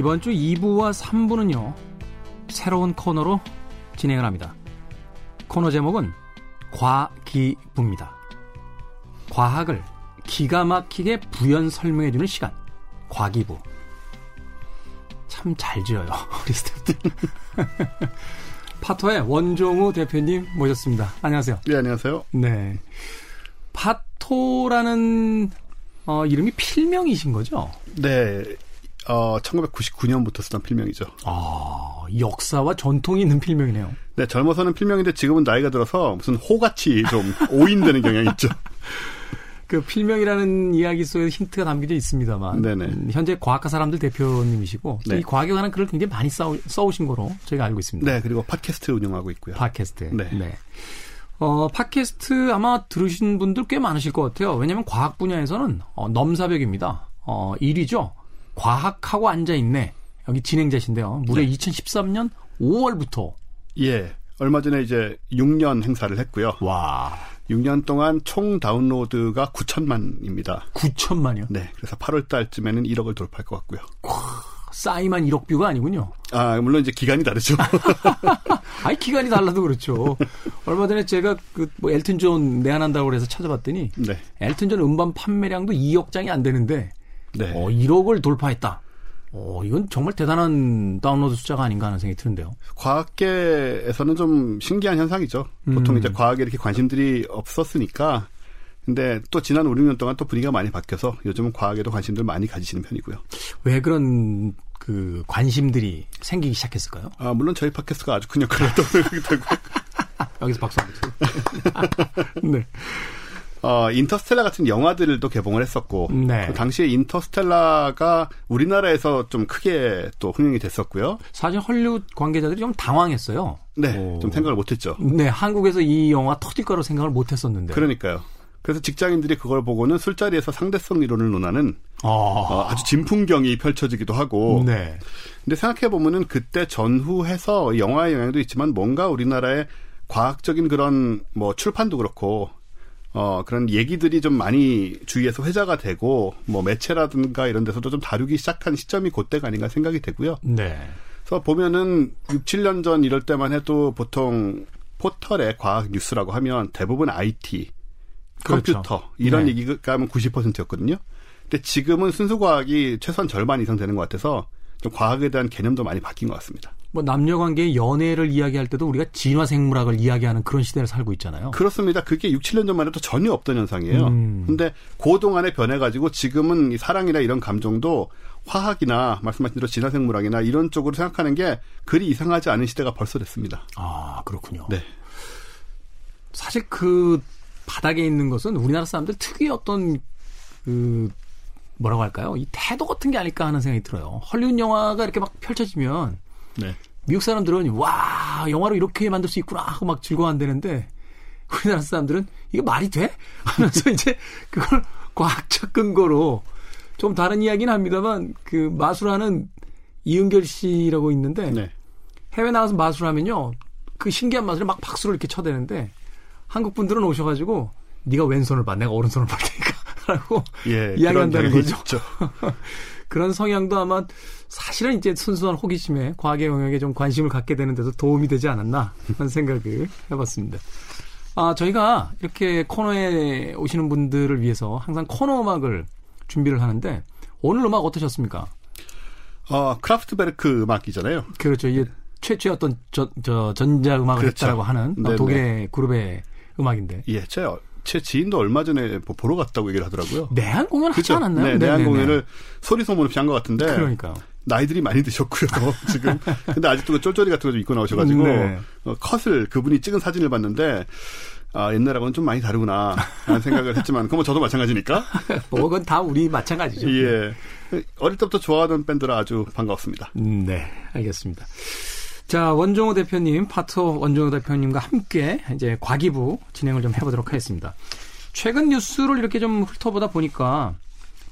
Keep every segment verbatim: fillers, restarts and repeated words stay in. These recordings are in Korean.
이번 주 이 부와 삼 부는요 새로운 코너로 진행을 합니다. 코너 제목은 과기부입니다. 과학을 기가 막히게 부연 설명해주는 시간, 과기부. 참 잘 지어요, 우리 스태프들. 파토의 원종우 대표님 모셨습니다. 안녕하세요. 네, 안녕하세요. 네, 파토라는 어, 이름이 필명이신 거죠? 네, 어, 천구백구십구 년부터 쓰던 필명이죠. 아, 역사와 전통이 있는 필명이네요. 네, 젊어서는 필명인데 지금은 나이가 들어서 무슨 호같이 좀 오인되는 경향이 있죠. 그 필명이라는 이야기 속에 힌트가 담겨져 있습니다만, 네네. 현재 과학과 사람들 대표님이시고, 네. 이 과학에 관한 글을 굉장히 많이 써오, 써오신 거로 저희가 알고 있습니다. 네, 그리고 팟캐스트 운영하고 있고요. 팟캐스트. 네. 네. 어, 팟캐스트 아마 들으신 분들 꽤 많으실 것 같아요. 왜냐하면 과학 분야에서는 어, 넘사벽입니다. 어, 일 위죠. 과학하고 앉아 있네. 여기 진행자신데요. 무려 네. 이천십삼 년 오월부터. 예. 얼마 전에 이제 육 년 행사를 했고요. 와. 육 년 동안 총 다운로드가 구천만입니다. 구천만이요? 네. 그래서 팔월 달쯤에는 일억을 돌파할 것 같고요. 싸이만 일억 뷰가 아니군요. 아, 물론 이제 기간이 다르죠. 아니, 기간이 달라도 그렇죠. 얼마 전에 제가 그 뭐 엘튼 존 내한한다고 그래서 찾아봤더니 네. 엘튼 존 음반 판매량도 이억 장이 안 되는데 네. 어, 일억을 돌파했다. 어, 이건 정말 대단한 다운로드 숫자가 아닌가 하는 생각이 드는데요. 과학계에서는 좀 신기한 현상이죠. 보통 음. 이제 과학에 이렇게 관심들이 없었으니까. 근데 또 지난 오, 육 년 동안 또 분위기가 많이 바뀌어서 요즘은 과학에도 관심들 많이 가지시는 편이고요. 왜 그런 그 관심들이 생기기 시작했을까요? 아, 물론 저희 팟캐스트가 아주 큰 역할을 했다고 생각이 들고요. 여기서 박수 한번 주세요. 네. 어, 인터스텔라 같은 영화들도 개봉을 했었고 네. 당시에 인터스텔라가 우리나라에서 좀 크게 또 흥행이 됐었고요. 사실 헐리우드 관계자들이 좀 당황했어요. 네, 오. 좀 생각을 못했죠. 네, 한국에서 이 영화 터질 거라고 생각을 못했었는데. 그러니까요. 그래서 직장인들이 그걸 보고는 술자리에서 상대성 이론을 논하는 아. 어, 아주 진풍경이 펼쳐지기도 하고. 네. 근데 생각해 보면은 그때 전후해서 영화의 영향도 있지만 뭔가 우리나라의 과학적인 그런 뭐 출판도 그렇고. 어, 그런 얘기들이 좀 많이 주위에서 회자가 되고, 뭐, 매체라든가 이런 데서도 좀 다루기 시작한 시점이 그때가 아닌가 생각이 되고요. 네. 그래서 보면은, 육, 칠 년 전 이럴 때만 해도 보통 포털의 과학 뉴스라고 하면 대부분 아이티, 그렇죠. 컴퓨터, 이런 네. 얘기가 하면 구십 퍼센트였거든요. 근데 지금은 순수 과학이 최소한 절반 이상 되는 것 같아서, 좀 과학에 대한 개념도 많이 바뀐 것 같습니다. 뭐 남녀 관계의 연애를 이야기할 때도 우리가 진화생물학을 이야기하는 그런 시대를 살고 있잖아요. 그렇습니다. 그게 육, 칠 년 전만 해도 전혀 없던 현상이에요. 음. 근데 그 동안에 변해가지고 지금은 이 사랑이나 이런 감정도 화학이나 말씀하신 대로 진화생물학이나 이런 쪽으로 생각하는 게 그리 이상하지 않은 시대가 벌써 됐습니다. 아, 그렇군요. 네. 사실 그 바닥에 있는 것은 우리나라 사람들 특유의 어떤 그 뭐라고 할까요? 이 태도 같은 게 아닐까 하는 생각이 들어요. 헐리우드 영화가 이렇게 막 펼쳐지면 네. 미국 사람들은 와 영화로 이렇게 만들 수 있구나 하고 막 즐거워한다는데 우리나라 사람들은 이게 말이 돼? 하면서 이제 그걸 과학적 근거로 좀 다른 이야기는 합니다만 그 마술하는 이은결 씨라고 있는데 네. 해외 나가서 마술하면요 그 신기한 마술에 막 박수를 이렇게 쳐대는데 한국 분들은 오셔가지고 네가 왼손을 봐 내가 오른손을 봐 라고 예, 이야기한다는 거죠. 그런 성향도 아마 사실은 이제 순수한 호기심에 과학의 영역에 좀 관심을 갖게 되는 데도 도움이 되지 않았나 하는 생각을 해봤습니다. 아, 저희가 이렇게 코너에 오시는 분들을 위해서 항상 코너 음악을 준비를 하는데 오늘 음악 어떠셨습니까? 어, 크라프트베르크 음악이잖아요. 그렇죠. 이게 최초의 어떤 저, 저 전자음악을 그렇죠. 했다라고 하는 네네. 독일의 그룹의 음악인데. 예, 저요. 제 지인도 얼마 전에 보러 갔다고 얘기를 하더라고요. 내한 공연 하지 않았나요? 네, 내한 공연을 소리 소문 없이 한 것 같은데. 그러니까요. 나이들이 많이 드셨고요, 지금. 근데 아직도 그 쫄쫄이 같은 거 좀 입고 나오셔가지고 네. 어, 컷을 그분이 찍은 사진을 봤는데 아, 옛날하고는 좀 많이 다르구나 라는 생각을 했지만 그건 뭐 저도 마찬가지니까. 뭐 그건 다 우리 마찬가지죠. 예. 어릴 때부터 좋아하던 밴드라 아주 반가웠습니다. 네, 알겠습니다. 자, 원종호 대표님, 파토 원종호 대표님과 함께 이제 과기부 진행을 좀 해보도록 하겠습니다. 최근 뉴스를 이렇게 좀 훑어보다 보니까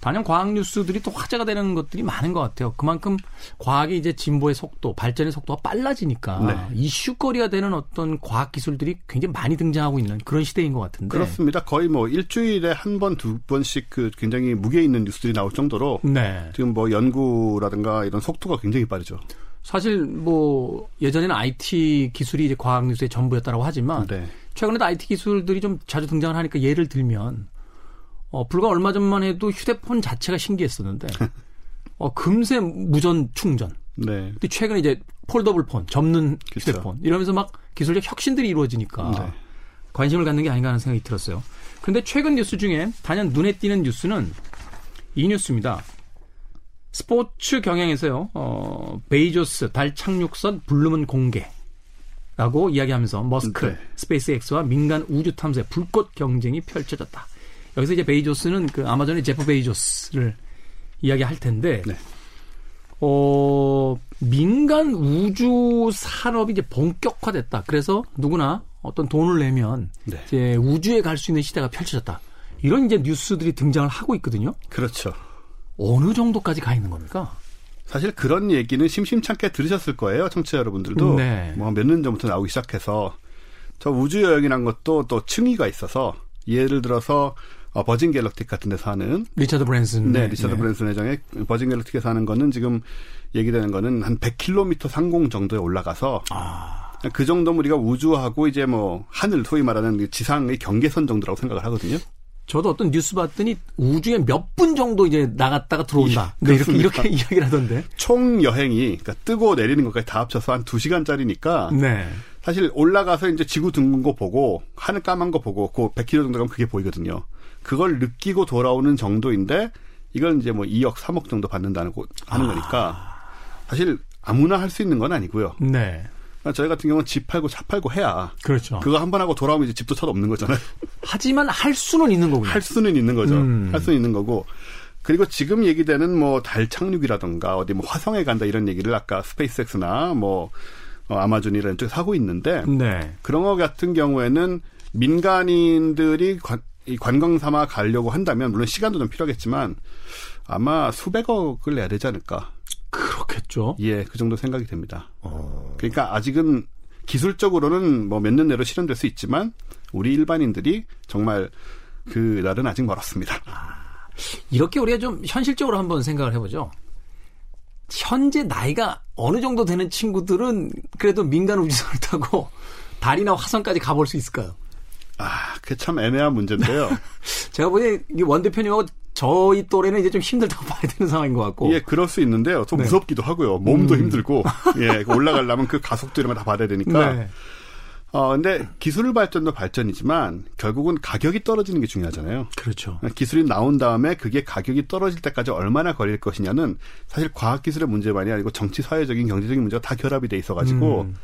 단연 과학 뉴스들이 또 화제가 되는 것들이 많은 것 같아요. 그만큼 과학이 이제 진보의 속도, 발전의 속도가 빨라지니까 네. 이슈거리가 되는 어떤 과학 기술들이 굉장히 많이 등장하고 있는 그런 시대인 것 같은데. 그렇습니다. 거의 뭐 일주일에 한 번, 두 번씩 그 굉장히 무게 있는 뉴스들이 나올 정도로 네. 지금 뭐 연구라든가 이런 속도가 굉장히 빠르죠. 사실 뭐 예전에는 아이티 기술이 이제 과학 뉴스의 전부였다라고 하지만 네. 최근에도 아이티 기술들이 좀 자주 등장을 하니까 예를 들면 어, 불과 얼마 전만 해도 휴대폰 자체가 신기했었는데, 어, 금세 무전 충전. 네. 근데 최근에 이제 폴더블폰, 접는 그쵸. 휴대폰. 이러면서 막 기술적 혁신들이 이루어지니까 네. 관심을 갖는 게 아닌가 하는 생각이 들었어요. 그런데 최근 뉴스 중에 단연 눈에 띄는 뉴스는 이 뉴스입니다. 스포츠 경향에서요, 어, 베이조스 달 착륙선 블루문 공개라고 이야기하면서 머스크, 네. 스페이스엑스와 민간 우주 탐사의 불꽃 경쟁이 펼쳐졌다. 여기서 이제 베이조스는 그 아마존의 제프 베이조스를 이야기할 텐데, 네. 어, 민간 우주 산업이 이제 본격화됐다. 그래서 누구나 어떤 돈을 내면 네. 이제 우주에 갈 수 있는 시대가 펼쳐졌다. 이런 이제 뉴스들이 등장을 하고 있거든요. 그렇죠. 어느 정도까지 가 있는 겁니까? 사실 그런 얘기는 심심찮게 들으셨을 거예요. 청취자 여러분들도. 네. 뭐 몇 년 전부터 나오기 시작해서 저 우주 여행이란 것도 또 층위가 있어서 예를 들어서 어, 버진 갤럭틱 같은 데서 하는 리처드 브랜슨 네, 리처드 네. 브랜슨 회장의 버진 갤럭틱에서 하는 거는 지금 얘기되는 거는 한 백 킬로미터 상공 정도에 올라가서 아. 그 정도면 우리가 우주하고 이제 뭐 하늘 소위 말하는 지상의 경계선 정도라고 생각을 하거든요. 저도 어떤 뉴스 봤더니 우주에 몇 분 정도 이제 나갔다가 들어온다. 네, 이렇게, 이렇게 이야기를 하던데. 총 여행이 그러니까 뜨고 내리는 것까지 다 합쳐서 한 두 시간짜리니까 네. 사실 올라가서 이제 지구 둥근 거 보고 하늘 까만 거 보고 그 백 킬로미터 정도 가면 그게 보이거든요. 그걸 느끼고 돌아오는 정도인데 이걸 이제 뭐 이억 삼억 정도 받는다는 거 하는 아. 거니까 사실 아무나 할 수 있는 건 아니고요. 네. 저희 같은 경우는 집 팔고 차 팔고 해야. 그렇죠. 그거 한 번 하고 돌아오면 이제 집도 차도 없는 거잖아요. 하지만 할 수는 있는 거군요. 할 수는 있는 거죠. 음. 할 수는 있는 거고. 그리고 지금 얘기되는 뭐 달 착륙이라든가 어디 뭐 화성에 간다 이런 얘기를 아까 스페이스엑스나 뭐 어, 아마존이라는 쪽에서 하고 있는데. 네. 그런 것 같은 경우에는 민간인들이 관, 이 관광 삼아 가려고 한다면 물론 시간도 좀 필요하겠지만 아마 수백억을 내야 되지 않을까. 그렇겠죠. 예, 그 정도 생각이 됩니다. 어... 그러니까 아직은 기술적으로는 뭐 몇 년 내로 실현될 수 있지만 우리 일반인들이 정말 그 날은 아직 멀었습니다. 아, 이렇게 우리가 좀 현실적으로 한번 생각을 해보죠. 현재 나이가 어느 정도 되는 친구들은 그래도 민간 우주선을 타고 달이나 화성까지 가볼 수 있을까요? 아, 그게 참 애매한 문제인데요. 제가 보니 원 대표님하고 저희 또래는 이제 좀 힘들다고 봐야 되는 상황인 것 같고. 예, 그럴 수 있는데요. 좀 네. 무섭기도 하고요. 몸도 음. 힘들고. 예, 올라가려면 그 가속도 이런 거 다 받아야 되니까. 네. 어, 근데 기술 발전도 발전이지만 결국은 가격이 떨어지는 게 중요하잖아요. 그렇죠. 기술이 나온 다음에 그게 가격이 떨어질 때까지 얼마나 걸릴 것이냐는 사실 과학기술의 문제만이 아니고 정치, 사회적인, 경제적인 문제가 다 결합이 돼 있어가지고 음.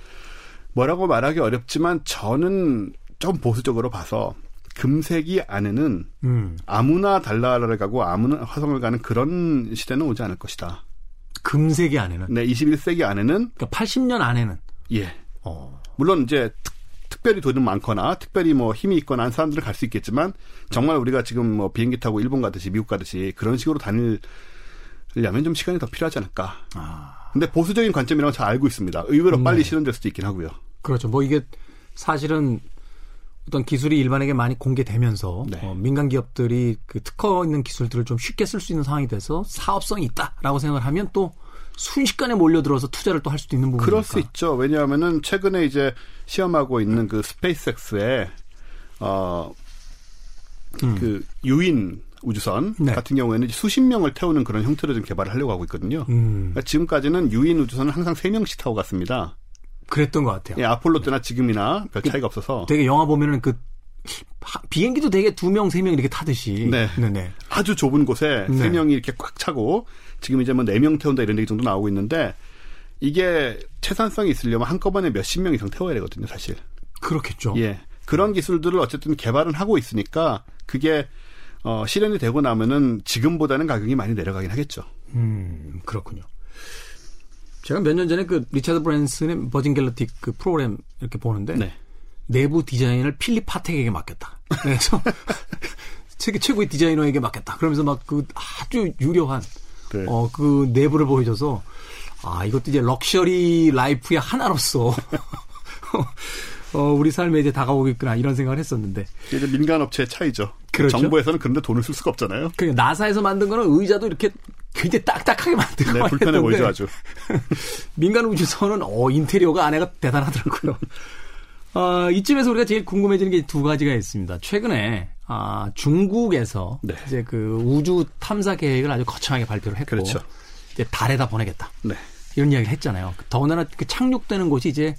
뭐라고 말하기 어렵지만 저는 좀 보수적으로 봐서 금세기 안에는 음. 아무나 달나라를 가고 아무나 화성을 가는 그런 시대는 오지 않을 것이다. 금세기 안에는? 네, 이십일 세기 안에는. 그러니까 팔십 년 안에는? 예. 어. 물론 이제 특, 특별히 돈이 많거나 특별히 뭐 힘이 있거나 한 사람들은 갈 수 있겠지만 정말 우리가 지금 뭐 비행기 타고 일본 가듯이 미국 가듯이 그런 식으로 다니려면 좀 시간이 더 필요하지 않을까. 아. 근데 보수적인 관점이라고 잘 알고 있습니다. 의외로 네. 빨리 실현될 수도 있긴 하고요. 그렇죠. 뭐 이게 사실은 어떤 기술이 일반에게 많이 공개되면서 네. 어, 민간 기업들이 그 특허 있는 기술들을 좀 쉽게 쓸 수 있는 상황이 돼서 사업성이 있다라고 생각을 하면 또 순식간에 몰려들어서 투자를 또 할 수도 있는 부분이니까. 그럴 수 있죠. 왜냐하면은 최근에 이제 시험하고 있는 그 스페이스엑스의 어, 음. 그 유인 우주선 네. 같은 경우에는 수십 명을 태우는 그런 형태로 좀 개발을 하려고 하고 있거든요. 음. 그러니까 지금까지는 유인 우주선은 항상 세 명씩 타고 갔습니다. 그랬던 것 같아요. 예, 아폴로 때나 지금이나 별 차이가 없어서. 되게 영화 보면은 그 비행기도 되게 두 명, 세 명 이렇게 타듯이. 네. 네네. 아주 좁은 곳에 네. 세 명이 이렇게 꽉 차고 지금 이제 뭐 네 명 태운다 이런 얘기 정도 나오고 있는데 이게 채산성이 있으려면 한꺼번에 몇십 명 이상 태워야 되거든요, 사실. 그렇겠죠. 예. 그런 기술들을 어쨌든 개발은 하고 있으니까 그게 어, 실현이 되고 나면은 지금보다는 가격이 많이 내려가긴 하겠죠. 음, 그렇군요. 제가 몇 년 전에 그 리처드 브랜슨의 버진 갤럭틱 그 프로그램 이렇게 보는데 네. 내부 디자인을 필립 파텍에게 맡겼다. 그래서 세계 최고의 디자이너에게 맡겼다. 그러면서 막 그 아주 유려한 네. 어, 그 내부를 보여줘서 아 이것도 이제 럭셔리 라이프의 하나로서 어, 우리 삶에 이제 다가오겠구나 이런 생각을 했었는데 이제 민간 업체의 차이죠. 그렇죠? 정부에서는 그런데 돈을 쓸 수가 없잖아요. 그러니까 나사에서 만든 거는 의자도 이렇게 굉장히 딱딱하게 만들고 네, 불편해 보이죠 아주. 민간 우주선은 어 인테리어가 안에가 대단하더라고요. 어, 이쯤에서 우리가 제일 궁금해지는 게 두 가지가 있습니다. 최근에 아, 중국에서 네. 이제 그 우주 탐사 계획을 아주 거창하게 발표를 했고 그렇죠. 이제 달에다 보내겠다. 네. 이런 이야기를 했잖아요. 더군다나 그 착륙되는 곳이 이제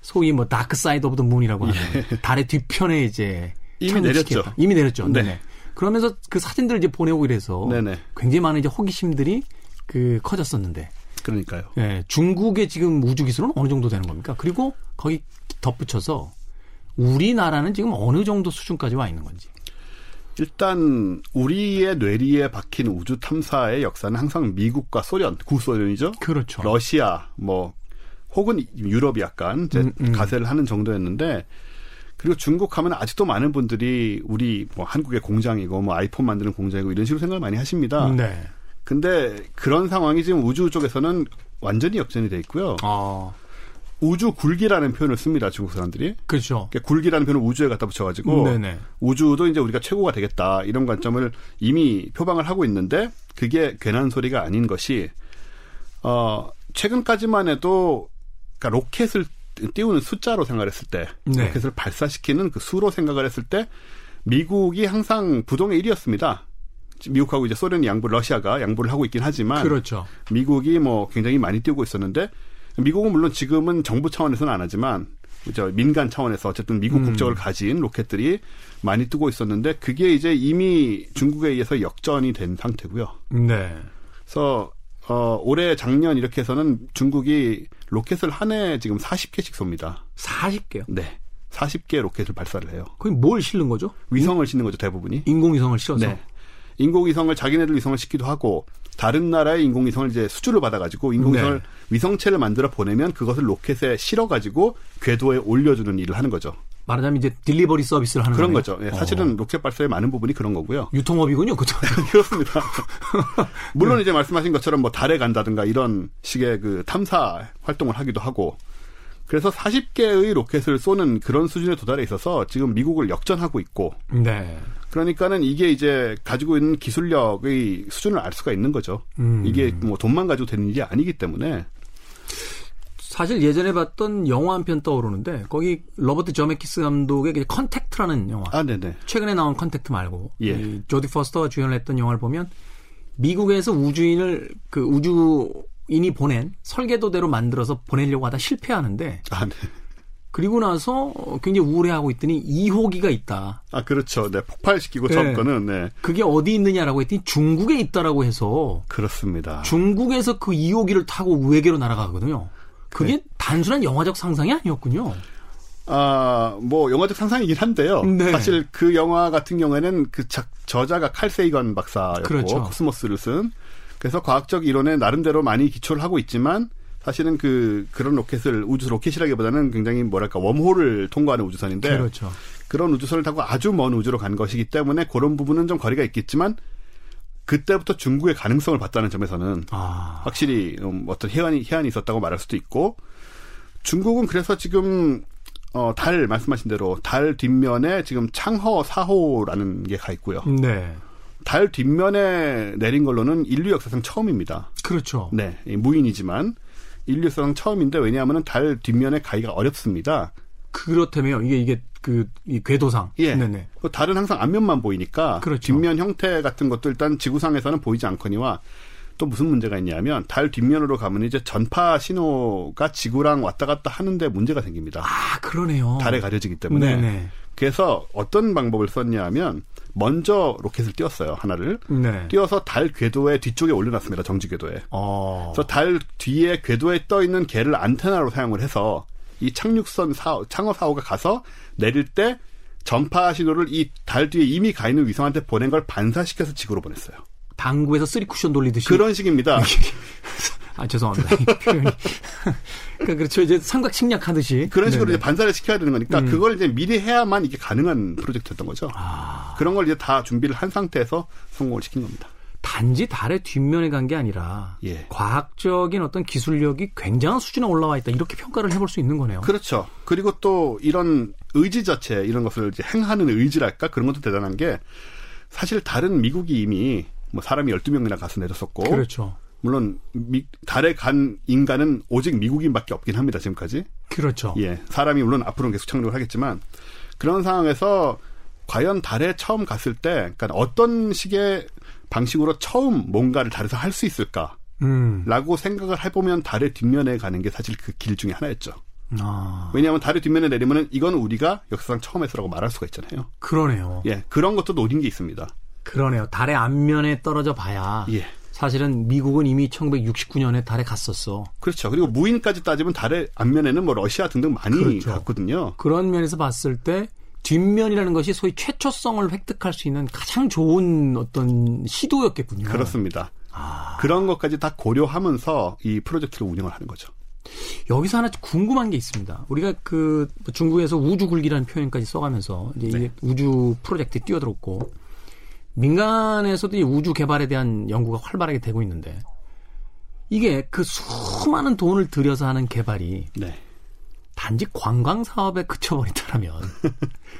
소위 뭐 다크 사이드 오브 더 문이라고 하는 예. 달의 뒤편에 이제 이미 내렸죠. 이미 내렸죠. 네. 네네. 그러면서 그 사진들을 이제 보내고 이래서 네네. 굉장히 많은 이제 호기심들이 그 커졌었는데. 그러니까요. 예, 중국의 지금 우주 기술은 어느 정도 되는 겁니까? 그리고 거기 덧붙여서 우리나라는 지금 어느 정도 수준까지 와 있는 건지. 일단 우리의 뇌리에 박힌 우주 탐사의 역사는 항상 미국과 소련, 구소련이죠. 그렇죠. 러시아, 뭐 혹은 유럽이 약간 이제 음, 음. 가세를 하는 정도였는데 그리고 중국 하면 아직도 많은 분들이 우리 뭐 한국의 공장이고 뭐 아이폰 만드는 공장이고 이런 식으로 생각을 많이 하십니다. 네. 근데 그런 상황이 지금 우주 쪽에서는 완전히 역전이 돼 있고요. 아. 우주 굴기라는 표현을 씁니다. 중국 사람들이. 그렇죠. 그러니까 굴기라는 표현을 우주에 갖다 붙여가지고 네네. 우주도 이제 우리가 최고가 되겠다. 이런 관점을 이미 표방을 하고 있는데 그게 괜한 소리가 아닌 것이 어, 최근까지만 해도 그러니까 로켓을 띄우는 숫자로 생각을 했을 때 네. 로켓을 발사시키는 그 수로 생각을 했을 때 미국이 항상 부동의 일 위였습니다. 미국하고 이제 소련이 양보, 러시아가 양보를 하고 있긴 하지만 그렇죠. 미국이 뭐 굉장히 많이 띄우고 있었는데 미국은 물론 지금은 정부 차원에서는 안 하지만 민간 차원에서 어쨌든 미국 국적을 음. 가진 로켓들이 많이 뜨고 있었는데 그게 이제 이미 중국에 의해서 역전이 된 상태고요. 네. 그래서 어, 올해 작년 이렇게 해서는 중국이 로켓을 한 해 지금 사십 개씩 쏩니다. 사십 개요? 네. 사십 개 로켓을 발사를 해요. 그럼 뭘 실는 거죠? 위성을 싣는 거죠, 대부분이. 인공위성을 씌워서? 네. 인공위성을 자기네들 위성을 싣기도 하고 다른 나라의 인공위성을 이제 수주를 받아가지고 인공위성을 네. 위성체를 만들어 보내면 그것을 로켓에 실어가지고 궤도에 올려주는 일을 하는 거죠. 말하자면 이제 딜리버리 서비스를 하는 그런 거네요? 거죠. 네, 사실은 어. 로켓 발사의 많은 부분이 그런 거고요. 유통업이군요, 그죠? 그렇습니다. 물론 네. 이제 말씀하신 것처럼 뭐 달에 간다든가 이런 식의 그 탐사 활동을 하기도 하고 그래서 사십 개의 로켓을 쏘는 그런 수준에 도달해 있어서 지금 미국을 역전하고 있고. 네. 그러니까는 이게 이제 가지고 있는 기술력의 수준을 알 수가 있는 거죠. 음. 이게 뭐 돈만 가지고 되는 일이 아니기 때문에. 사실 예전에 봤던 영화 한 편 떠오르는데 거기 로버트 저메키스 감독의 컨택트라는 영화. 아, 네네. 최근에 나온 컨택트 말고. 예. 조디 포스터가 주연을 했던 영화를 보면 미국에서 우주인을 그 우주 인이 보낸 설계도대로 만들어서 보내려고 하다 실패하는데 아, 네. 그리고 나서 굉장히 우울해하고 있더니 이 호기가 있다. 아 그렇죠. 네, 폭발시키고 접근은 네. 네. 그게 어디 있느냐라고 했더니 중국에 있다라고 해서 그렇습니다. 중국에서 그 이 호기를 타고 우회계로 날아가거든요. 그게 네. 단순한 영화적 상상이 아니었군요. 아, 뭐 영화적 상상이긴 한데요. 네. 사실 그 영화 같은 경우에는 그 작, 저자가 칼세이건 박사였고 그렇죠. 코스모스를 쓴 그래서 과학적 이론에 나름대로 많이 기초를 하고 있지만 사실은 그 그런 로켓을 우주 로켓이라기보다는 굉장히 뭐랄까 웜홀을 통과하는 우주선인데 그렇죠. 그런 우주선을 타고 아주 먼 우주로 간 것이기 때문에 그런 부분은 좀 거리가 있겠지만 그때부터 중국의 가능성을 봤다는 점에서는 아. 확실히 어떤 해안이 해안이 있었다고 말할 수도 있고 중국은 그래서 지금 어, 달 말씀하신 대로 달 뒷면에 지금 창허 사 호라는 게 가 있고요. 네. 달 뒷면에 내린 걸로는 인류 역사상 처음입니다. 그렇죠. 네, 무인이지만 인류 역사상 처음인데 왜냐하면 달 뒷면에 가기가 어렵습니다. 그렇다며요. 이게 이게 그 이 궤도상. 예. 네네. 달은 항상 앞면만 보이니까 그렇죠. 뒷면 형태 같은 것도 일단 지구상에서는 보이지 않거니와 또 무슨 문제가 있냐면 달 뒷면으로 가면 이제 전파 신호가 지구랑 왔다 갔다 하는데 문제가 생깁니다. 아, 그러네요. 달에 가려지기 때문에. 네네. 그래서 어떤 방법을 썼냐 하면 먼저 로켓을 띄웠어요. 하나를. 네. 띄워서 달 궤도의 뒤쪽에 올려놨습니다. 정지 궤도에. 어. 그래서 달 뒤에 궤도에 떠있는 개를 안테나로 사용을 해서 이 착륙선 사, 창허 사 호가 가서 내릴 때 전파 신호를 이 달 뒤에 이미 가 있는 위성한테 보낸 걸 반사시켜서 지구로 보냈어요. 당구에서 쓰리 쿠션 돌리듯이. 그런 식입니다. 아, 죄송합니다. 이 표현이. 그러니까 그렇죠. 이제 삼각 침략하듯이. 그런 식으로 네네. 이제 반사를 시켜야 되는 거니까 음. 그걸 이제 미리 해야만 이게 가능한 프로젝트였던 거죠. 아. 그런 걸 이제 다 준비를 한 상태에서 성공을 시킨 겁니다. 단지 달의 뒷면에 간 게 아니라 예. 과학적인 어떤 기술력이 굉장한 수준에 올라와 있다. 이렇게 평가를 해볼 수 있는 거네요. 그렇죠. 그리고 또 이런 의지 자체, 이런 것을 이제 행하는 의지랄까? 그런 것도 대단한 게 사실 다른 미국이 이미 뭐 사람이 열두 명이나 가서 내렸었고 그렇죠. 물론 미, 달에 간 인간은 오직 미국인밖에 없긴 합니다. 지금까지. 그렇죠. 예, 사람이 물론 앞으로는 계속 착륙을 하겠지만 그런 상황에서 과연 달에 처음 갔을 때 그러니까 어떤 식의 방식으로 처음 뭔가를 달에서 할 수 있을까라고 음. 생각을 해보면 달의 뒷면에 가는 게 사실 그 길 중에 하나였죠. 아. 왜냐하면 달의 뒷면에 내리면 이건 우리가 역사상 처음 해서라고 말할 수가 있잖아요. 그러네요. 예, 그런 것도 노린 게 있습니다. 그러네요. 달의 앞면에 떨어져 봐야 예. 사실은 미국은 이미 천구백육십구 년에 달에 갔었어. 그렇죠. 그리고 무인까지 따지면 달의 앞면에는 뭐 러시아 등등 많이 그렇죠. 갔거든요. 그런 면에서 봤을 때 뒷면이라는 것이 소위 최초성을 획득할 수 있는 가장 좋은 어떤 시도였겠군요. 그렇습니다. 아. 그런 것까지 다 고려하면서 이 프로젝트를 운영을 하는 거죠. 여기서 하나 궁금한 게 있습니다. 우리가 그 중국에서 우주굴기라는 표현까지 써가면서 이제 네. 우주 프로젝트에 뛰어들었고 민간에서도 이 우주 개발에 대한 연구가 활발하게 되고 있는데 이게 그 수많은 돈을 들여서 하는 개발이 네. 단지 관광 사업에 그쳐버린다면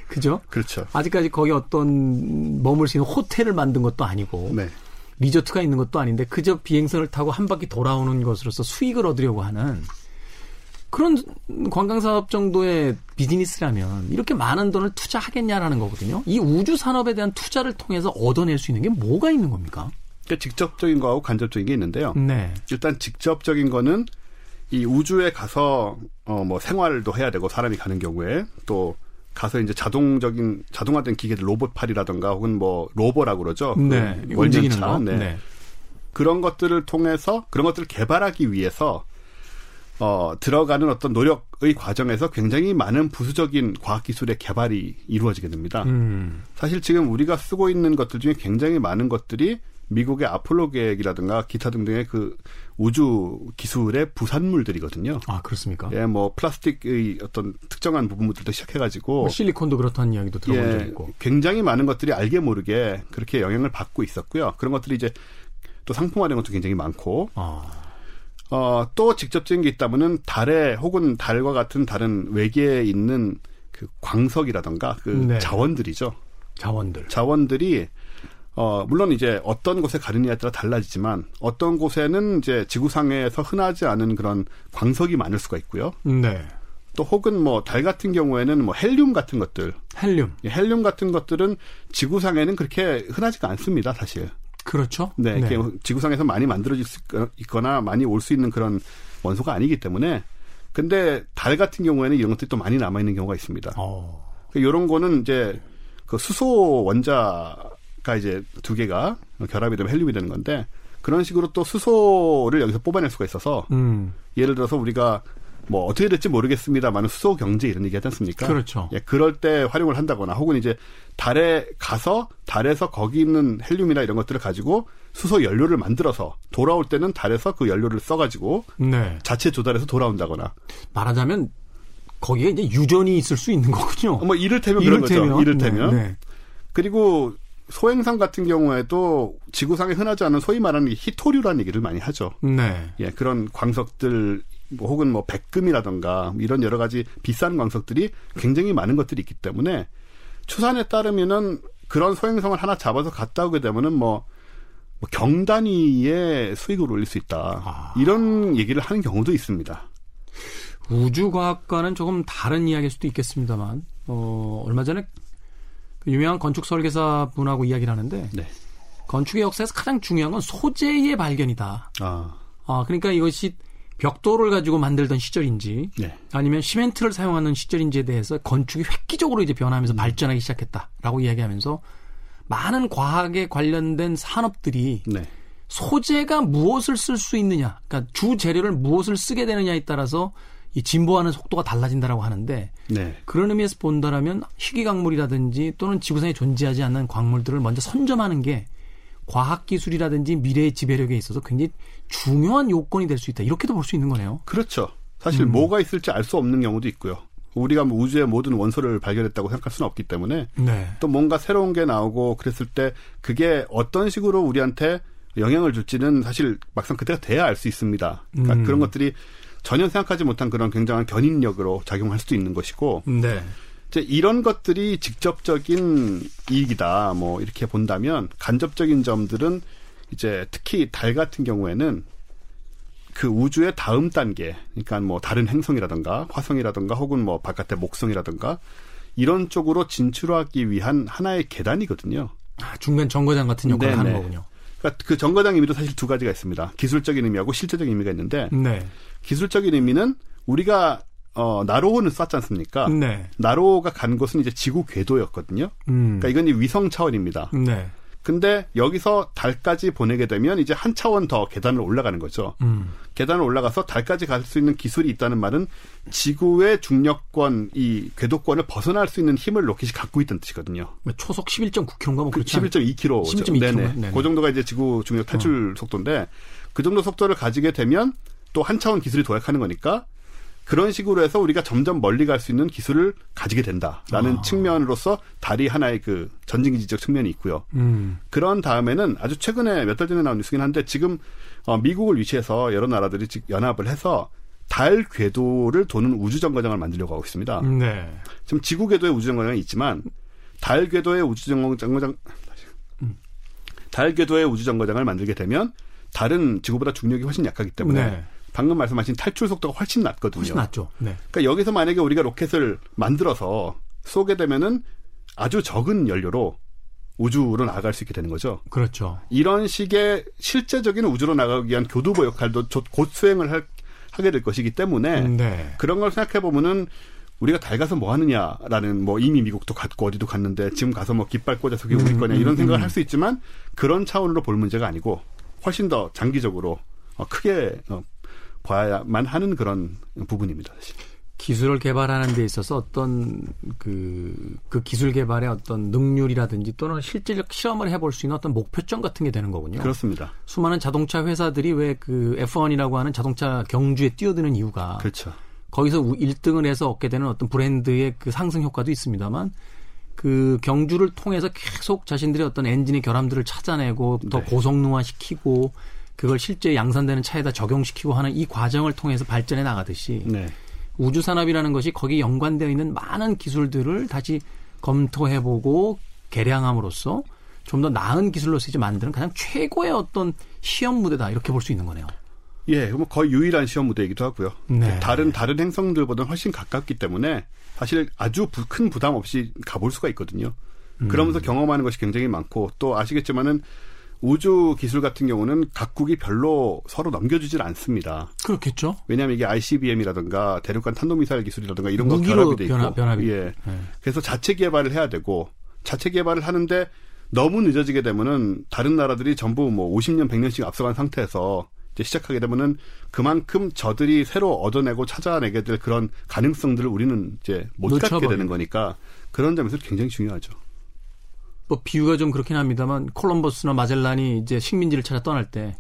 그죠? 그렇죠. 아직까지 거기 어떤 머물 수 있는 호텔을 만든 것도 아니고 네. 리조트가 있는 것도 아닌데 그저 비행선을 타고 한 바퀴 돌아오는 것으로서 수익을 얻으려고 하는 그런 관광사업 정도의 비즈니스라면 이렇게 많은 돈을 투자하겠냐라는 거거든요. 이 우주산업에 대한 투자를 통해서 얻어낼 수 있는 게 뭐가 있는 겁니까? 그러니까 직접적인 거하고 간접적인 게 있는데요. 네. 일단 직접적인 거는 이 우주에 가서 어 뭐 생활도 해야 되고 사람이 가는 경우에 또 가서 이제 자동적인 자동화된 기계들 로봇팔이라든가 혹은 뭐 로버라고 그러죠. 네. 그 움직이는 거. 네. 네. 그런 것들을 통해서 그런 것들을 개발하기 위해서 어, 들어가는 어떤 노력의 과정에서 굉장히 많은 부수적인 과학기술의 개발이 이루어지게 됩니다. 음. 사실 지금 우리가 쓰고 있는 것들 중에 굉장히 많은 것들이 미국의 아폴로 계획이라든가 기타 등등의 그 우주 기술의 부산물들이거든요. 아, 그렇습니까? 예, 뭐 플라스틱의 어떤 특정한 부분들도 시작해가지고. 뭐 실리콘도 그렇다는 이야기도 들어본 적 예, 있고. 굉장히 많은 것들이 알게 모르게 그렇게 영향을 받고 있었고요. 그런 것들이 이제 또 상품화된 것도 굉장히 많고. 아. 어, 또 직접적인 게 있다면은 달에 혹은 달과 같은 다른 외계에 있는 그 광석이라던가 그 네. 자원들이죠. 자원들. 자원들이 어, 물론 이제 어떤 곳에 가느냐에 따라 달라지지만 어떤 곳에는 이제 지구상에서 흔하지 않은 그런 광석이 많을 수가 있고요. 네. 또 혹은 뭐 달 같은 경우에는 뭐 헬륨 같은 것들. 헬륨. 헬륨 같은 것들은 지구상에는 그렇게 흔하지가 않습니다, 사실. 그렇죠. 네, 네. 지구상에서 많이 만들어질 수 있거나 많이 올 수 있는 그런 원소가 아니기 때문에 근데 달 같은 경우에는 이런 것들이 또 많이 남아있는 경우가 있습니다. 어. 그러니까 이런 거는 이제 그 수소 원자가 이제 두 개가 결합이 되면 헬륨이 되는 건데 그런 식으로 또 수소를 여기서 뽑아낼 수가 있어서 음. 예를 들어서 우리가 뭐 어떻게 될지 모르겠습니다만 수소 경제 이런 얘기 하지 않습니까? 그렇죠. 예, 그럴 때 활용을 한다거나 혹은 이제 달에 가서 달에서 거기 있는 헬륨이나 이런 것들을 가지고 수소 연료를 만들어서 돌아올 때는 달에서 그 연료를 써가지고 네. 자체 조달해서 돌아온다거나 말하자면 거기에 이제 유전이 있을 수 있는 거군요. 뭐 이를테면, 이를테면 그런 거죠. 이를테면. 네, 네. 그리고 소행성 같은 경우에도 지구상에 흔하지 않은 소위 말하는 희토류라는 얘기를 많이 하죠. 네. 예, 그런 광석들 뭐 혹은 뭐 백금이라든가 이런 여러 가지 비싼 광석들이 굉장히 많은 것들이 있기 때문에 추산에 따르면은 그런 소행성을 하나 잡아서 갔다 오게 되면은 뭐, 뭐 경단위의 수익을 올릴 수 있다. 아. 이런 얘기를 하는 경우도 있습니다. 우주과학과는 조금 다른 이야기일 수도 있겠습니다만 어, 얼마 전에 그 유명한 건축 설계사 분하고 이야기를 하는데 네. 건축의 역사에서 가장 중요한 건 소재의 발견이다. 아, 아 그러니까 이것이 벽돌을 가지고 만들던 시절인지 네. 아니면 시멘트를 사용하는 시절인지에 대해서 건축이 획기적으로 이제 변하면서 음. 발전하기 시작했다라고 이야기하면서 많은 과학에 관련된 산업들이 네. 소재가 무엇을 쓸 수 있느냐, 그러니까 주 재료를 무엇을 쓰게 되느냐에 따라서 이 진보하는 속도가 달라진다라고 하는데 네. 그런 의미에서 본다라면 희귀광물이라든지 또는 지구상에 존재하지 않는 광물들을 먼저 선점하는 게 과학기술이라든지 미래의 지배력에 있어서 굉장히 중요한 요건이 될 수 있다. 이렇게도 볼 수 있는 거네요. 그렇죠. 사실 음. 뭐가 있을지 알 수 없는 경우도 있고요. 우리가 뭐 우주의 모든 원소를 발견했다고 생각할 수는 없기 때문에 네. 또 뭔가 새로운 게 나오고 그랬을 때 그게 어떤 식으로 우리한테 영향을 줄지는 사실 막상 그때가 돼야 알 수 있습니다. 그러니까 음. 그런 것들이 전혀 생각하지 못한 그런 굉장한 견인력으로 작용할 수도 있는 것이고 네. 이제 이런 것들이 직접적인 이익이다. 뭐 이렇게 본다면 간접적인 점들은 이제 특히 달 같은 경우에는 그 우주의 다음 단계, 그러니까 뭐 다른 행성이라든가 화성이라든가 혹은 뭐 바깥의 목성이라든가 이런 쪽으로 진출하기 위한 하나의 계단이거든요. 아, 중간 정거장 같은 역할을 네네. 하는 거군요. 그러니까 그 정거장 의미도 사실 두 가지가 있습니다. 기술적인 의미하고 실제적인 의미가 있는데 네. 기술적인 의미는 우리가 어, 나로호는 쐈지 않습니까? 네. 나로호가 간 곳은 이제 지구 궤도였거든요. 음. 그러니까 이건 이제 위성 차원입니다. 네. 근데 여기서 달까지 보내게 되면 이제 한 차원 더 계단을 올라가는 거죠. 음. 계단을 올라가서 달까지 갈 수 있는 기술이 있다는 말은 지구의 중력권, 이 궤도권을 벗어날 수 있는 힘을 로켓이 갖고 있다는 뜻이거든요. 초속 십일 점 구 킬로미터인가 뭐 그렇지 않나요? 십일 점 이 킬로미터죠. 십일 점 이 킬로미터. 네네. 그 정도가 이제 지구 중력 탈출 어. 속도인데 그 정도 속도를 가지게 되면 또 한 차원 기술이 도약하는 거니까 그런 식으로 해서 우리가 점점 멀리 갈 수 있는 기술을 가지게 된다라는 아. 측면으로서 달이 하나의 그 전진기지적 측면이 있고요. 음. 그런 다음에는 아주 최근에 몇 달 전에 나온 뉴스긴 한데 지금 미국을 위치해서 여러 나라들이 연합을 해서 달 궤도를 도는 우주정거장을 만들려고 하고 있습니다. 네. 지금 지구 궤도에 우주정거장이 있지만 달 궤도의 우주정거장 달 궤도의 우주정거장을 만들게 되면 달은 지구보다 중력이 훨씬 약하기 때문에. 네. 방금 말씀하신 탈출 속도가 훨씬 낮거든요. 훨씬 낮죠. 네. 그러니까 여기서 만약에 우리가 로켓을 만들어서 쏘게 되면은 아주 적은 연료로 우주로 나아갈 수 있게 되는 거죠. 그렇죠. 이런 식의 실제적인 우주로 나가기 위한 교두보 역할도 곧 수행을 할, 하게 될 것이기 때문에 네. 그런 걸 생각해 보면은 우리가 달 가서 뭐 하느냐라는 뭐 이미 미국도 갔고 어디도 갔는데 지금 가서 뭐 깃발 꽂아서 그게 우리 거냐 이런 생각을 할 수 있지만 그런 차원으로 볼 문제가 아니고 훨씬 더 장기적으로 크게 봐야만 하는 그런 부분입니다. 사실. 기술을 개발하는 데 있어서 어떤 그, 그 기술 개발의 어떤 능률이라든지 또는 실질적 실험을 해볼 수 있는 어떤 목표점 같은 게 되는 거군요. 그렇습니다. 수많은 자동차 회사들이 왜 그 에프 원이라고 하는 자동차 경주에 뛰어드는 이유가 그렇죠. 거기서 일 등을 해서 얻게 되는 어떤 브랜드의 그 상승 효과도 있습니다만 그 경주를 통해서 계속 자신들의 어떤 엔진의 결함들을 찾아내고 더 네. 고성능화시키고 그걸 실제 양산되는 차에다 적용시키고 하는 이 과정을 통해서 발전해 나가듯이 네. 우주산업이라는 것이 거기 연관되어 있는 많은 기술들을 다시 검토해보고 개량함으로써 좀 더 나은 기술로서 이제 만드는 가장 최고의 어떤 시험 무대다 이렇게 볼 수 있는 거네요. 예, 뭐 거의 유일한 시험 무대이기도 하고요. 네. 다른 다른 행성들보다는 훨씬 가깝기 때문에 사실 아주 큰 부담 없이 가볼 수가 있거든요. 그러면서 음. 경험하는 것이 굉장히 많고 또 아시겠지만은 우주 기술 같은 경우는 각국이 별로 서로 넘겨주질 않습니다. 그렇겠죠. 왜냐하면 이게 아이씨비엠이라든가 대륙간 탄도미사일 기술이라든가 이런 거 결합이 돼 있고. 변합이. 예. 네. 그래서 자체 개발을 해야 되고 자체 개발을 하는데 너무 늦어지게 되면은 다른 나라들이 전부 뭐 오십 년, 백 년씩 앞서간 상태에서 이제 시작하게 되면은 그만큼 저들이 새로 얻어내고 찾아내게 될 그런 가능성들을 우리는 이제 못 갖게 되는 거니까 그런 점에서 굉장히 중요하죠. 뭐 비유가 좀 그렇긴 합니다만 콜럼버스나 마젤란이 이제 식민지를 찾아 떠날 때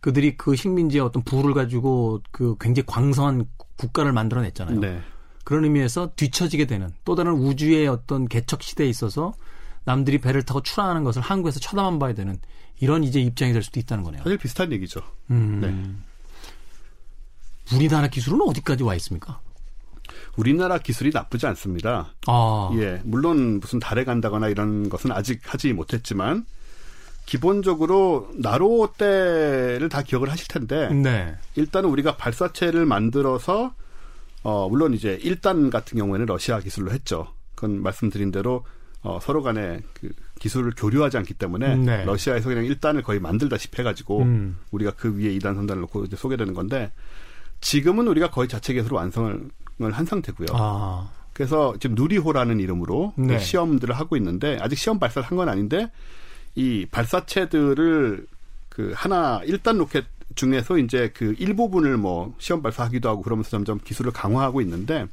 그들이 그 식민지의 어떤 부를 가지고 그 굉장히 광성한 국가를 만들어냈잖아요. 네. 그런 의미에서 뒤처지게 되는 또 다른 우주의 어떤 개척 시대에 있어서 남들이 배를 타고 출항하는 것을 한국에서 쳐다만 봐야 되는 이런 이제 입장이 될 수도 있다는 거네요. 사실 비슷한 얘기죠. 음. 네. 우리나라 기술은 어디까지 와 있습니까? 우리나라 기술이 나쁘지 않습니다. 아. 예, 물론 무슨 달에 간다거나 이런 것은 아직 하지 못했지만 기본적으로 나로호 때를 다 기억을 하실 텐데 네. 일단은 우리가 발사체를 만들어서 어, 물론 이제 일 단 같은 경우에는 러시아 기술로 했죠. 그건 말씀드린 대로 어, 서로 간에 그 기술을 교류하지 않기 때문에 네. 러시아에서 그냥 일 단을 거의 만들다시피 해가지고 음. 우리가 그 위에 이 단, 삼 단을 놓고 이제 쏘게 되는 건데 지금은 우리가 거의 자체 기술로 완성을 한 상태고요. 아. 그래서 지금 누리호라는 이름으로 네. 시험들을 하고 있는데 아직 시험 발사를 한 건 아닌데 이 발사체들을 그 하나 일 단 로켓 중에서 이제 그 일부분을 뭐 시험 발사하기도 하고 그러면서 점점 기술을 강화하고 있는데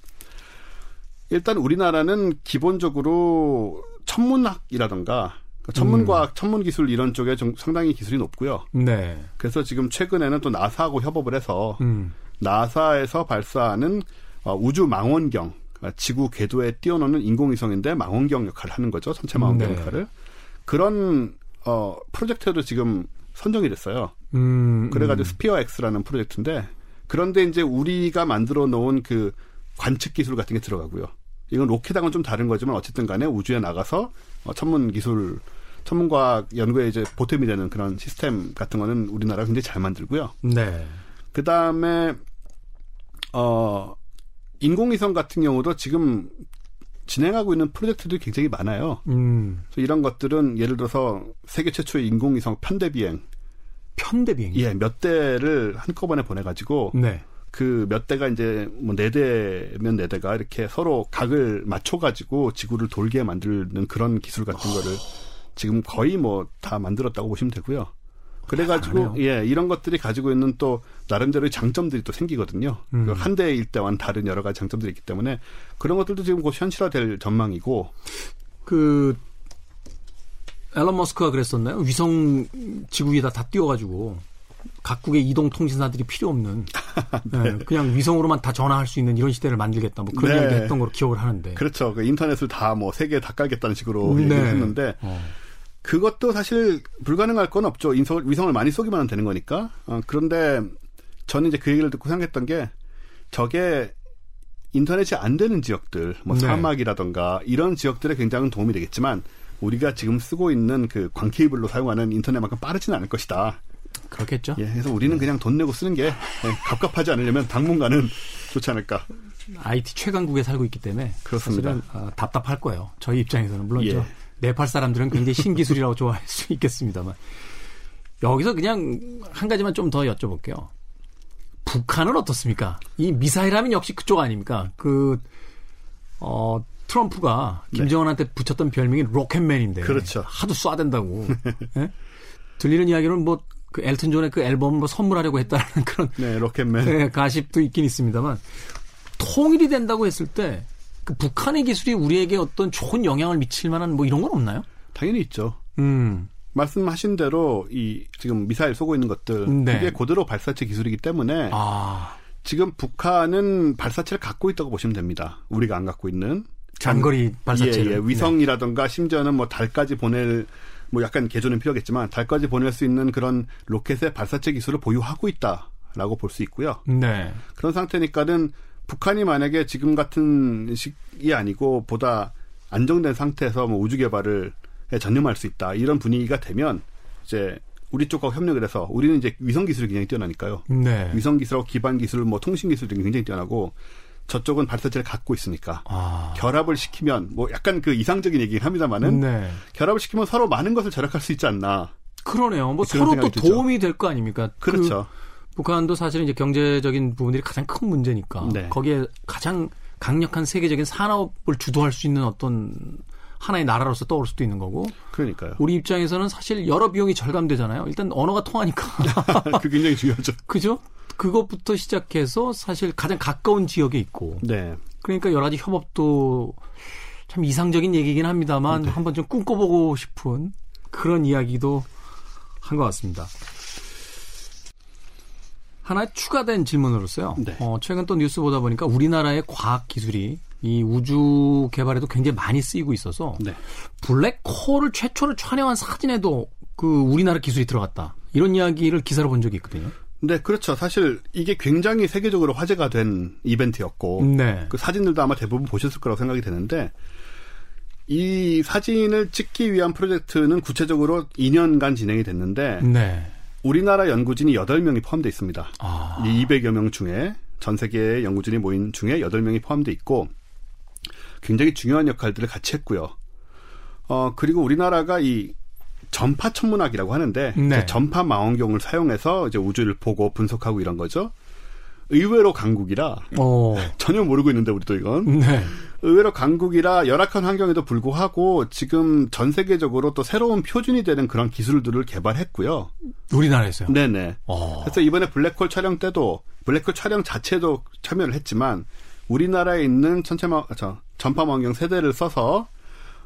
일단 우리나라는 기본적으로 천문학이라든가 천문과학, 음. 천문기술 이런 쪽에 좀 상당히 기술이 높고요. 네. 그래서 지금 최근에는 또 나사하고 협업을 해서 음. 나사에서 발사하는 우주 망원경, 지구 궤도에 띄워놓는 인공위성인데 망원경 역할을 하는 거죠. 선체 망원경 네. 역할을. 그런 어, 프로젝트로 지금 선정이 됐어요. 음, 그래가지고 음. 스피어엑스라는 프로젝트인데, 그런데 이제 우리가 만들어 놓은 그 관측 기술 같은 게 들어가고요. 이건 로켓하고는 좀 다른 거지만 어쨌든 간에 우주에 나가서 천문 기술, 천문과학 연구에 이제 보탬이 되는 그런 시스템 같은 거는 우리나라가 굉장히 잘 만들고요. 네. 그 다음에, 어, 인공위성 같은 경우도 지금 진행하고 있는 프로젝트들이 굉장히 많아요. 음. 그래서 이런 것들은 예를 들어서 세계 최초의 인공위성 편대비행. 편대비행? 예, 몇 대를 한꺼번에 보내가지고. 네. 그 몇 대가 이제 뭐 네 대면 네 대가 이렇게 서로 각을 맞춰가지고 지구를 돌게 만드는 그런 기술 같은 어. 거를 지금 거의 뭐 다 만들었다고 보시면 되고요. 그래가지고, 아, 예, 이런 것들이 가지고 있는 또, 나름대로의 장점들이 또 생기거든요. 음. 한 대일 때와는 다른 여러 가지 장점들이 있기 때문에, 그런 것들도 지금 곧 현실화될 전망이고. 그, 앨런 머스크가 그랬었나요? 위성 지구 위에다 다 띄워가지고, 각국의 이동 통신사들이 필요 없는, 네. 예, 그냥 위성으로만 다 전화할 수 있는 이런 시대를 만들겠다, 뭐 그런 얘기를 네. 했던 걸로 기억을 하는데. 그렇죠. 그 인터넷을 다 뭐, 세계에 다 깔겠다는 식으로 네. 얘기를 했는데, 어. 그것도 사실 불가능할 건 없죠. 인서, 위성을 많이 쏘기만 하면 되는 거니까. 어, 그런데 저는 이제 그 얘기를 듣고 생각했던 게 저게 인터넷이 안 되는 지역들, 뭐 사막이라든가 네. 이런 지역들에 굉장히 도움이 되겠지만 우리가 지금 쓰고 있는 그 광케이블로 사용하는 인터넷만큼 빠르지는 않을 것이다. 그렇겠죠. 예, 그래서 우리는 그냥 돈 내고 쓰는 게 갑갑하지 않으려면 당분간은 좋지 않을까. 아이티 최강국에 살고 있기 때문에 그렇습니다. 사실은 어, 답답할 거예요. 저희 입장에서는. 물론 예. 저 네팔 사람들은 굉장히 신기술이라고 좋아할 수 있겠습니다만. 여기서 그냥 한 가지만 좀 더 여쭤볼게요. 북한은 어떻습니까? 이 미사일 하면 역시 그쪽 아닙니까? 그, 어, 트럼프가 김정은한테 네. 붙였던 별명이 로켓맨인데. 그렇죠. 하도 쏴댄다고. 네? 들리는 이야기는 뭐, 그 엘튼 존의 그 앨범을 뭐 선물하려고 했다라는 그런. 네, 로켓맨. 네, 가십도 있긴 있습니다만. 통일이 된다고 했을 때. 그 북한의 기술이 우리에게 어떤 좋은 영향을 미칠 만한 뭐 이런 건 없나요? 당연히 있죠. 음. 말씀하신 대로 이 지금 미사일 쏘고 있는 것들 네. 이게 고대로 발사체 기술이기 때문에 아. 지금 북한은 발사체를 갖고 있다고 보시면 됩니다. 우리가 안 갖고 있는 장거리 발사체, 예, 예. 위성이라든가 네. 심지어는 뭐 달까지 보낼 뭐 약간 개조는 필요하겠지만 달까지 보낼 수 있는 그런 로켓의 발사체 기술을 보유하고 있다라고 볼 수 있고요. 네. 그런 상태니까는. 북한이 만약에 지금 같은 식이 아니고 보다 안정된 상태에서 뭐 우주 개발을 전념할 수 있다. 이런 분위기가 되면 이제 우리 쪽과 협력을 해서 우리는 이제 위성 기술이 굉장히 뛰어나니까요. 네. 위성 기술하고 기반 기술, 뭐 통신 기술이 굉장히 뛰어나고 저쪽은 발사체를 갖고 있으니까 아. 결합을 시키면 뭐 약간 그 이상적인 얘기긴 합니다만은 네. 결합을 시키면 서로 많은 것을 절약할 수 있지 않나. 그러네요. 뭐 서로 또 들죠. 도움이 될 거 아닙니까? 그렇죠. 그... 북한도 사실은 이제 경제적인 부분들이 가장 큰 문제니까 네. 거기에 가장 강력한 세계적인 산업을 주도할 수 있는 어떤 하나의 나라로서 떠오를 수도 있는 거고. 그러니까요. 우리 입장에서는 사실 여러 비용이 절감되잖아요. 일단 언어가 통하니까. 그게 굉장히 중요하죠. 그죠? 그것부터 시작해서 사실 가장 가까운 지역에 있고. 네. 그러니까 여러 가지 협업도 참 이상적인 얘기긴 합니다만 네. 한번 좀 꿈꿔보고 싶은 그런 이야기도 한 것 같습니다. 하나 추가된 질문으로서요. 네. 어, 최근 또 뉴스 보다 보니까 우리나라의 과학 기술이 이 우주 개발에도 굉장히 많이 쓰이고 있어서 네. 블랙홀을 최초로 촬영한 사진에도 그 우리나라 기술이 들어갔다. 이런 이야기를 기사로 본 적이 있거든요. 네, 그렇죠. 사실 이게 굉장히 세계적으로 화제가 된 이벤트였고 네. 그 사진들도 아마 대부분 보셨을 거라고 생각이 되는데 이 사진을 찍기 위한 프로젝트는 구체적으로 이 년간 진행이 됐는데 네. 우리나라 연구진이 여덟 명이 포함되어 있습니다. 아. 이 이백여 명 중에 전 세계의 연구진이 모인 중에 여덟 명이 포함되어 있고 굉장히 중요한 역할들을 같이 했고요. 어, 그리고 우리나라가 이 전파 천문학이라고 하는데 네. 전파 망원경을 사용해서 이제 우주를 보고 분석하고 이런 거죠. 의외로 강국이라 오. 전혀 모르고 있는데 우리도 이건 네. 의외로 강국이라 열악한 환경에도 불구하고 지금 전 세계적으로 또 새로운 표준이 되는 그런 기술들을 개발했고요. 우리나라에서요? 네네. 오. 그래서 이번에 블랙홀 촬영 때도 블랙홀 촬영 자체도 참여를 했지만 우리나라에 있는 천체망, 저, 전파망원경 세대를 써서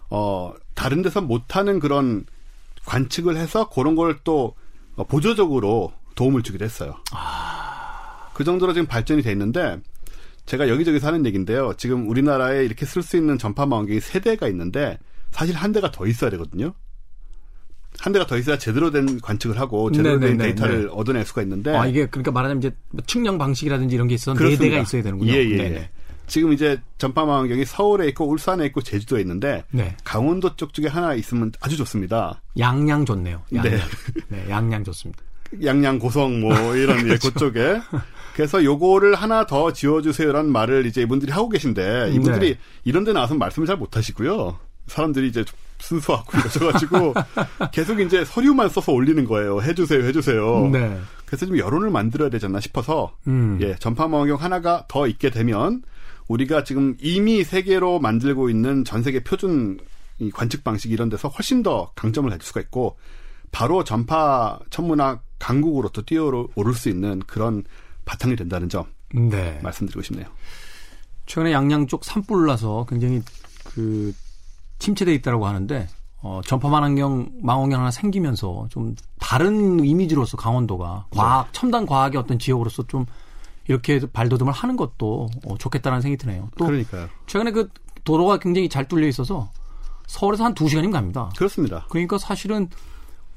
어, 다른 데서 못하는 그런 관측을 해서 그런 걸 또 보조적으로 도움을 주기도 했어요. 아. 그 정도로 지금 발전이 돼 있는데 제가 여기저기서 하는 얘기인데요. 지금 우리나라에 이렇게 쓸 수 있는 전파망 원경이 세 대가 있는데 사실 한 대가 더 있어야 되거든요. 한 대가 더 있어야 제대로 된 관측을 하고 제대로 네네네, 된 데이터를 네네. 얻어낼 수가 있는데. 아, 이게 그러니까 말하자면 이제 측량 방식이라든지 이런 게 있었는데 네 대가 있어야 되는군요. 예예. 예. 지금 이제 전파망 원경이 서울에 있고 울산에 있고 제주도에 있는데 네. 강원도 쪽 중에 하나 있으면 아주 좋습니다. 양양 좋네요. 양양. 네. 네, 양양 좋습니다. 양양 고성 뭐 이런 그렇죠. 예, 그쪽에. 그래서 요거를 하나 더 지어주세요라는 말을 이제 이분들이 하고 계신데 이분들이 네. 이런 데 나와서 말씀을 잘 못하시고요. 사람들이 이제 순수하고 이러셔가지고 계속 이제 서류만 써서 올리는 거예요. 해주세요, 해주세요. 네. 그래서 좀 여론을 만들어야 되지 않나 싶어서 음. 예, 전파망 원경 하나가 더 있게 되면 우리가 지금 이미 세계로 만들고 있는 전 세계 표준 관측 방식 이런 데서 훨씬 더 강점을 가질 수가 있고 바로 전파 천문학 강국으로 또 뛰어오를 수 있는 그런 바탕이 된다는 점 네. 말씀드리고 싶네요. 최근에 양양 쪽 산불 나서 굉장히 그 침체돼 있다고 하는데 어, 전파망 원경, 망원경 하나 생기면서 좀 다른 이미지로서 강원도가 과학, 네. 첨단 과학의 어떤 지역으로서 좀 이렇게 발돋움을 하는 것도 어, 좋겠다는 생각이 드네요. 또 그러니까요. 최근에 그 도로가 굉장히 잘 뚫려 있어서 서울에서 한 두 시간이면 갑니다. 그렇습니다. 그러니까 사실은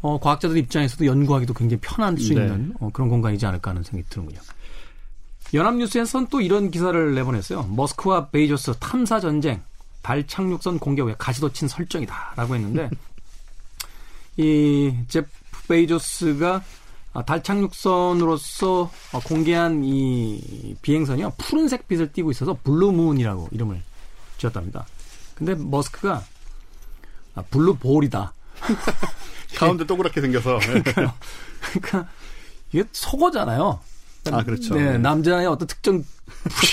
어, 과학자들 입장에서도 연구하기도 굉장히 편할 수 있는 네. 어, 그런 공간이지 않을까 하는 생각이 드는군요. 연합뉴스에서는 또 이런 기사를 내보냈어요. 머스크와 베이조스 탐사 전쟁, 발착륙선 공격 외 가시도친 설정이다라고 했는데 이 제프 베이조스가 달착륙선으로서 공개한 이 비행선이요 푸른색 빛을 띠고 있어서 블루문이라고 이름을 지었답니다. 근데 머스크가 아, 블루볼이다. 가운데 동그랗게 생겨서. 그러니까, 그러니까 이게 속어잖아요. 아, 그렇죠. 네, 네. 남자의 어떤 특정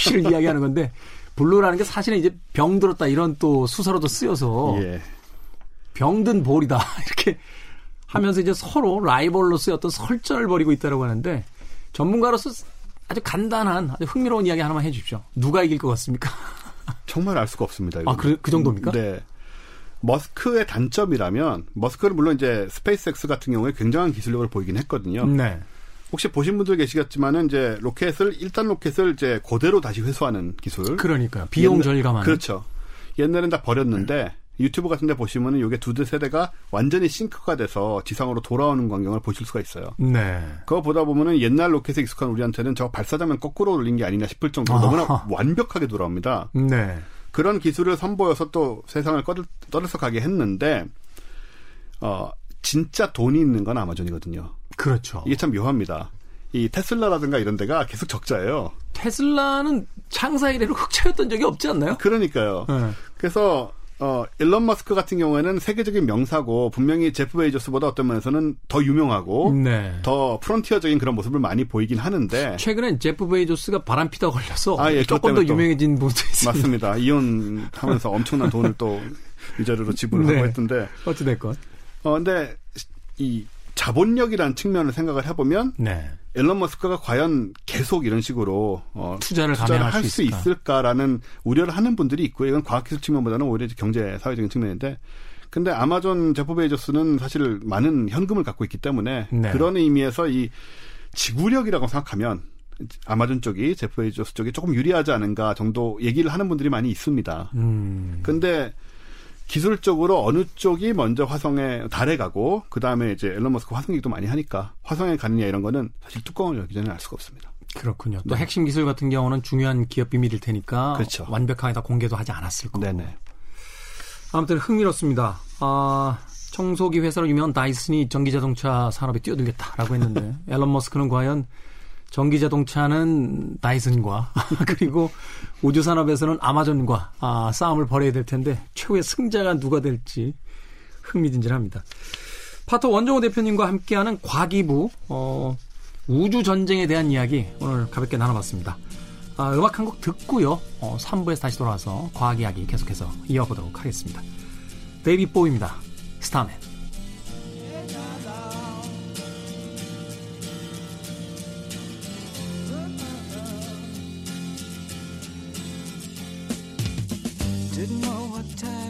부위를 이야기하는 건데 블루라는 게 사실은 이제 병들었다 이런 또 수서로도 쓰여서 예. 병든 볼이다 이렇게 하면서 이제 서로 라이벌로서의 어떤 설전을 벌이고 있다고 하는데 전문가로서 아주 간단한 아주 흥미로운 이야기 하나만 해주십시오. 누가 이길 것 같습니까? 정말 알 수가 없습니다. 이거는. 아, 그, 그 정도입니까? 네. 머스크의 단점이라면 머스크는 물론 이제 스페이스엑스 같은 경우에 굉장한 기술력을 보이긴 했거든요. 네. 혹시 보신 분들 계시겠지만은 이제 로켓을 일단 로켓을 이제 그대로 다시 회수하는 기술. 그러니까요. 비용 절감하는. 그렇죠. 옛날엔 다 버렸는데 네. 유튜브 같은 데 보시면은 요게 두대 세대가 완전히 싱크가 돼서 지상으로 돌아오는 광경을 보실 수가 있어요. 네. 그거 보다 보면은 옛날 로켓에 익숙한 우리한테는 저 발사장면 거꾸로 올린 게 아니냐 싶을 정도로 아하. 너무나 완벽하게 돌아옵니다. 네. 그런 기술을 선보여서 또 세상을 떠들썩하게 했는데 어 진짜 돈이 있는 건 아마존이거든요. 그렇죠. 이게 참 묘합니다. 이 테슬라라든가 이런 데가 계속 적자예요. 테슬라는 창사 이래로 흑자였던 적이 없지 않나요? 그러니까요. 네. 그래서 어 일론 머스크 같은 경우에는 세계적인 명사고 분명히 제프 베이조스보다 어떤 면에서는 더 유명하고 네. 더 프론티어적인 그런 모습을 많이 보이긴 하는데 최근엔 제프 베이조스가 바람피다 걸려서 아, 예, 조금 더 유명해진 분도 있습니다. 맞습니다. 이혼하면서 엄청난 돈을 또 위자료로 지불을 네. 하고 했던데 어찌됐건 어 근데 이 자본력이라는 측면을 생각을 해보면 네. 일론 머스크가 과연 계속 이런 식으로 어, 투자를, 투자를 할 수 있을까라는 우려를 하는 분들이 있고요. 이건 과학기술 측면보다는 오히려 경제 사회적인 측면인데 근데 아마존 제프 베이조스는 사실 많은 현금을 갖고 있기 때문에 네. 그런 의미에서 이 지구력이라고 생각하면 아마존 쪽이 제프 베이조스 쪽이 조금 유리하지 않은가 정도 얘기를 하는 분들이 많이 있습니다. 음. 근데 기술적으로 어느 쪽이 먼저 화성에 달에 가고 그다음에 이제 앨런 머스크 화성기도 많이 하니까 화성에 가느냐 이런 거는 사실 뚜껑을 열기 전에 알 수가 없습니다. 그렇군요. 또 네. 핵심 기술 같은 경우는 중요한 기업 비밀일 테니까 그렇죠. 완벽하게 다 공개도 하지 않았을 거고. 네네. 아무튼 흥미롭습니다. 아, 청소기 회사로 유명한 다이슨이 전기자동차 산업에 뛰어들겠다라고 했는데 앨런 머스크는 과연 전기자동차는 다이슨과 그리고 우주산업에서는 아마존과 아, 싸움을 벌여야 될 텐데 최후의 승자가 누가 될지 흥미진진합니다. 파토 원종호 대표님과 함께하는 과기부 어, 우주전쟁에 대한 이야기 오늘 가볍게 나눠봤습니다. 아, 음악 한 곡 듣고요. 어, 삼 부에서 다시 돌아와서 과학 이야기 계속해서 이어보도록 하겠습니다. 베이비보이입니다. 스타맨. Didn't know what time